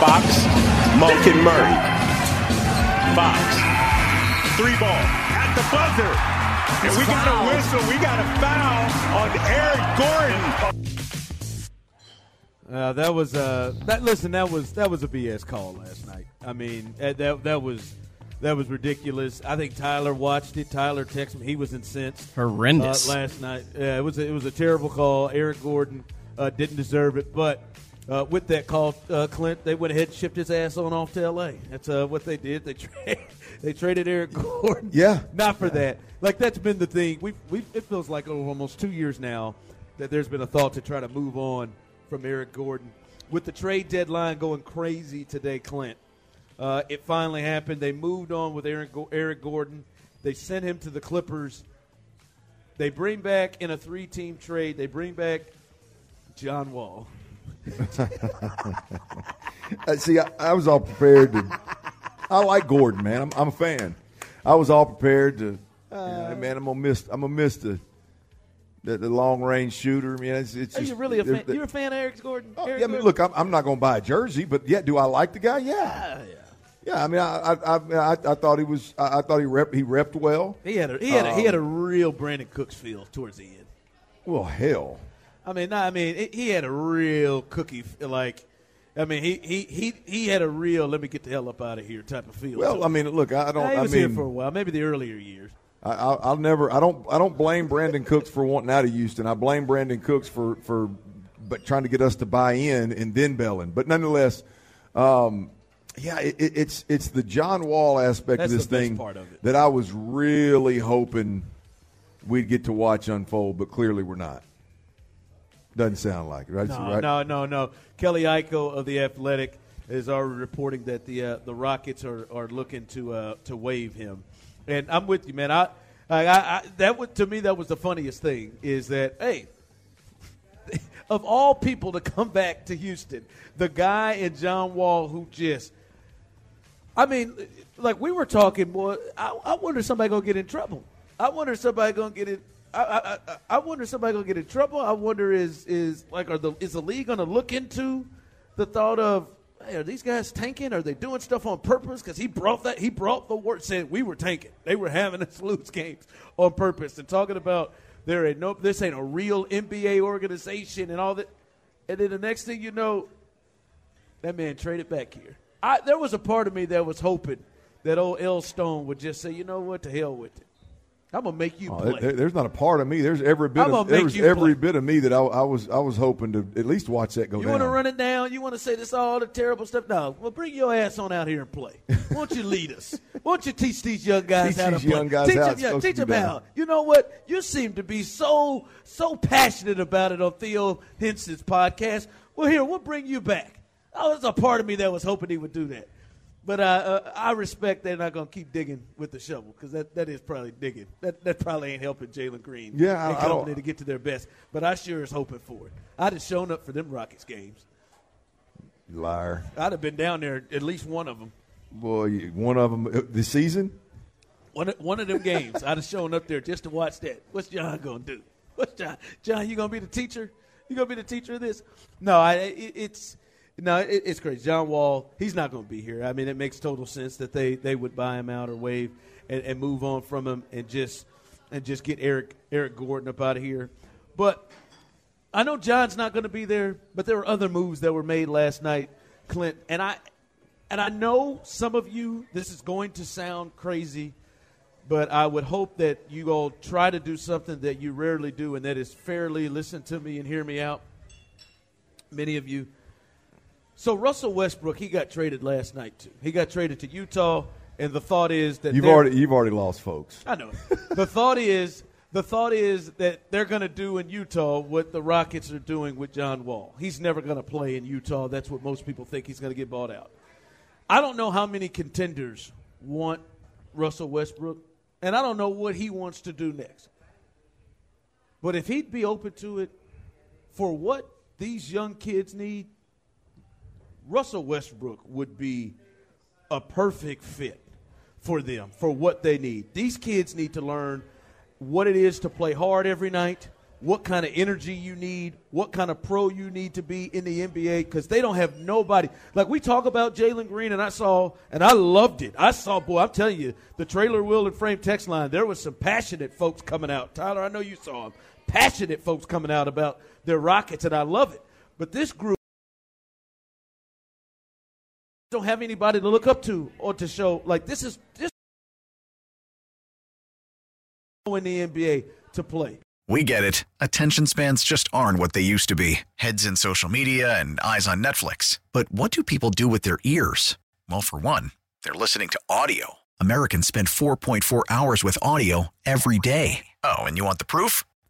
Fox, Monk, and Murray. Fox, three ball at the buzzer. And we got a whistle. We got a foul on Eric Gordon. That was a BS call last night. I mean, that was ridiculous. I think Tyler watched it. Tyler texted me. He was incensed. Horrendous last night. Yeah, it was a terrible call. Eric Gordon didn't deserve it, but. With that call, Clint, they went ahead and shipped his ass on off to L.A. That's what they did. They traded Eric Gordon. Yeah. Not for that. Like, that's been the thing. It feels like over almost 2 years now that there's been a thought to try to move on from Eric Gordon. With the trade deadline going crazy today, Clint, it finally happened. They moved on with Eric Gordon. They sent him to the Clippers. They bring back, in a three-team trade, they bring back John Wall. See, I was all prepared to. I like Gordon, man. I'm a fan. I was all prepared to. Man, I'm gonna miss the long range shooter. I mean, it's just, are you really a fan? You're a fan of Eric Gordon? Oh, Eric Gordon? I mean, look, I'm not gonna buy a jersey, but yeah, do I like the guy? Yeah. Yeah, I mean, I thought he was. I thought he repped well. He had a real Brandon Cooks feel towards the end. Well, hell. He had a real cookie, like, I mean, he had a real let me get the hell up out of here type of feel. Well, so, I mean, look, I don't. He was here for a while, maybe the earlier years. I'll never. I don't blame Brandon Cooks for wanting out of Houston. I blame Brandon Cooks for trying to get us to buy in and then belling. But nonetheless, it's the John Wall aspect of this thing that I was really hoping we'd get to watch unfold, but clearly we're not. Doesn't sound like it, right? No. Kelly Eichel of The Athletic is already reporting that the Rockets are looking to waive him. And I'm with you, man. That was the funniest thing is that, hey, of all people to come back to Houston, the guy in John Wall who just – I mean, like we were talking, boy, I wonder if somebody's going to get in trouble. I wonder if somebody's going to get in – I wonder if somebody's going to get in trouble. I wonder is the league going to look into the thought of, hey, are these guys tanking? Are they doing stuff on purpose? Because he brought the word, said we were tanking. They were having us lose games on purpose and talking about this ain't a real NBA organization and all that. And then the next thing you know, that man traded back here. There was a part of me that was hoping that old L. Stone would just say, you know what, to hell with it. I'm gonna make you play. There's not a part of me. There's every bit of me that I was hoping to at least watch that go down. You want to run it down? You want to say this all the terrible stuff? No. Well, bring your ass on out here and play. Won't you lead us? Won't you teach these young guys how to play? Teach them how. You know what? You seem to be so passionate about it on Theo Henson's podcast. Well, here we'll bring you back. There's a part of me that was hoping he would do that. But I respect they're not going to keep digging with the shovel because that is probably digging. That probably ain't helping Jalen Green and company to get to their best. But I sure is hoping for it. I'd have shown up for them Rockets games. You liar. I'd have been down there at least one of them. Boy, one of them this season? One of them games. I'd have shown up there just to watch that. What's John going to do? John, you going to be the teacher? You going to be the teacher of this? No, it's crazy. John Wall, he's not going to be here. I mean, it makes total sense that they would buy him out or waive and move on from him and just get Eric Gordon up out of here. But I know John's not going to be there, but there were other moves that were made last night, Clint. And I know some of you, this is going to sound crazy, but I would hope that you all try to do something that you rarely do, and that is fairly listen to me and hear me out. Many of you. So Russell Westbrook, he got traded last night too. He got traded to Utah, and the thought is that you've already lost folks. I know. The thought is The thought is that they're going to do in Utah what the Rockets are doing with John Wall. He's never going to play in Utah. That's what most people think. He's going to get bought out. I don't know how many contenders want Russell Westbrook, and I don't know what he wants to do next. But if he'd be open to it, for what these young kids need, Russell Westbrook would be a perfect fit for them, for what they need. These kids need to learn what it is to play hard every night, what kind of energy you need, what kind of pro you need to be in the NBA, because they don't have nobody. Like, we talk about Jalen Green, and I loved it. I saw, boy, I'm telling you, the Trailer Wheel and Frame text line, there was some passionate folks coming out. Tyler, I know you saw them. Passionate folks coming out about their Rockets, and I love it. But this group don't have anybody to look up to or to show. Like, this is in the NBA to play. We get it. Attention spans just aren't what they used to be. Heads in social media and eyes on Netflix. But what do people do with their ears? Well, for one, they're listening to audio. Americans spend 4.4 hours with audio every day. Oh, and you want the proof?